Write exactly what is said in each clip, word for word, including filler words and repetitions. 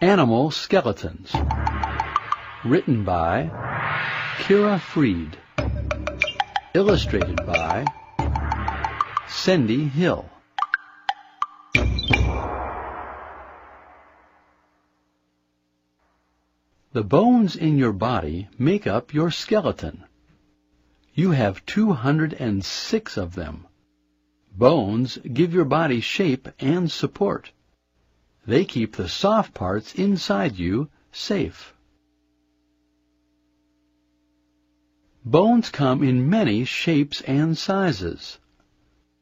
Animal Skeletons, written by Kira Freed, illustrated by Cindy Hill. The bones in your body make up your skeleton. You have two hundred six of them. Bones give your body shape and support. They keep the soft parts inside you safe. Bones come in many shapes and sizes.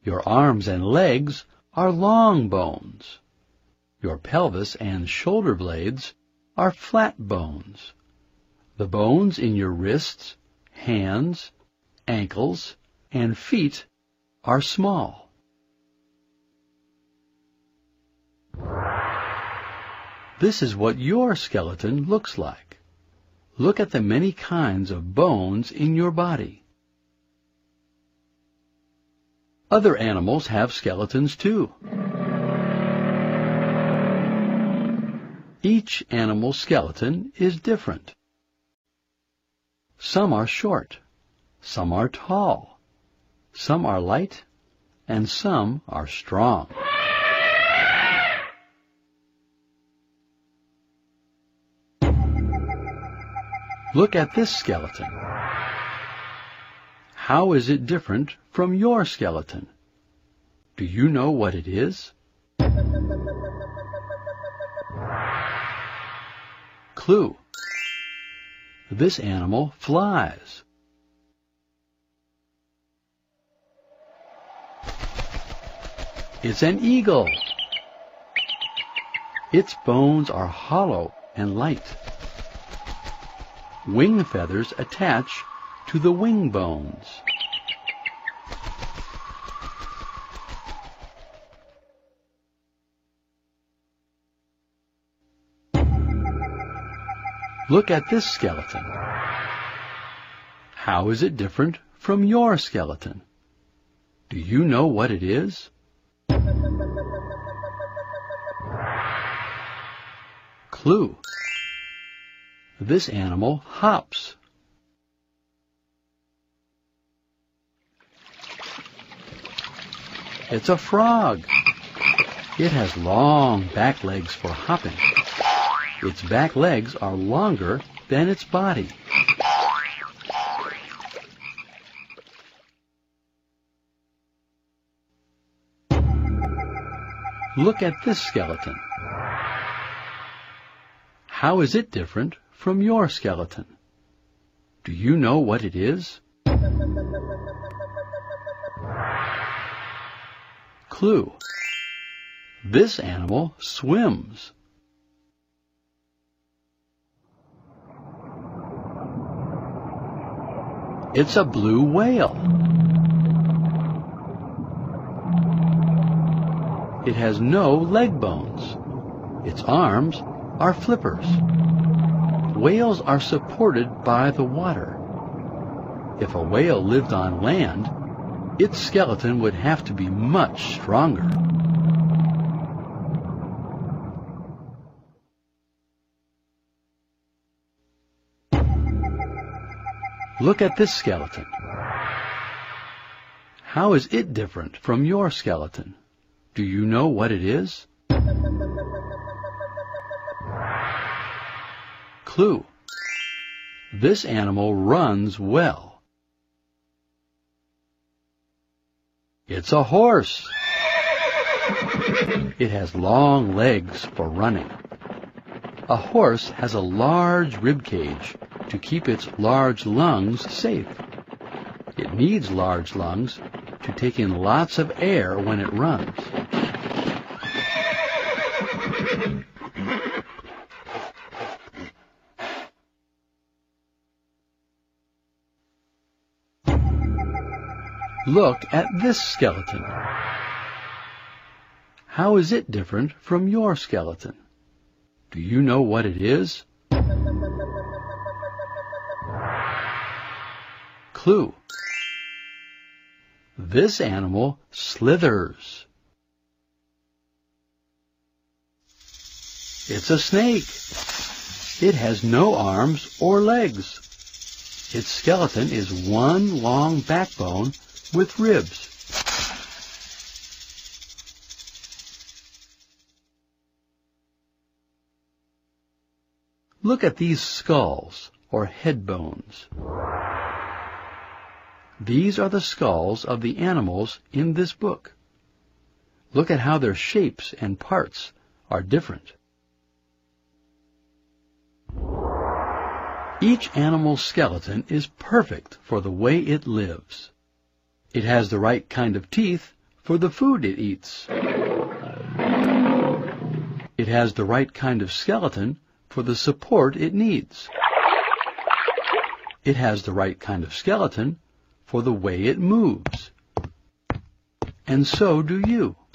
Your arms and legs are long bones. Your pelvis and shoulder blades are flat bones. The bones in your wrists, hands, ankles, and feet are small. This is what your skeleton looks like. Look at the many kinds of bones in your body. Other animals have skeletons too. Each animal's skeleton is different. Some are short, some are tall, some are light, and some are strong. Look at this skeleton. How is it different from your skeleton? Do you know what it is? Clue: this animal flies. It's an eagle. Its bones are hollow and light. Wing feathers attach to the wing bones. Look at this skeleton. How is it different from your skeleton? Do you know what it is? Clue: this animal hops. It's a frog. It has long back legs for hopping. Its back legs are longer than its body. Look at this skeleton. How is it different from your skeleton? Do you know what it is? Clue: this animal swims. It's a blue whale. It has no leg bones. Its arms are flippers. Whales are supported by the water. If a whale lived on land, its skeleton would have to be much stronger. Look at this skeleton. How is it different from your skeleton? Do you know what it is? Clue: this animal runs well. It's a horse. It has long legs for running. A horse has a large rib cage to keep its large lungs safe. It needs large lungs to take in lots of air when it runs. Look at this skeleton. How is it different from your skeleton? Do you know what it is? Clue: this animal slithers. It's a snake. It has no arms or legs. Its skeleton is one long backbone with ribs. Look at these skulls, or head bones. These are the skulls of the animals in this book. Look at how their shapes and parts are different. Each animal's skeleton is perfect for the way it lives. It has the right kind of teeth for the food it eats. It has the right kind of skeleton for the support it needs. It has the right kind of skeleton for the way it moves. And so do you.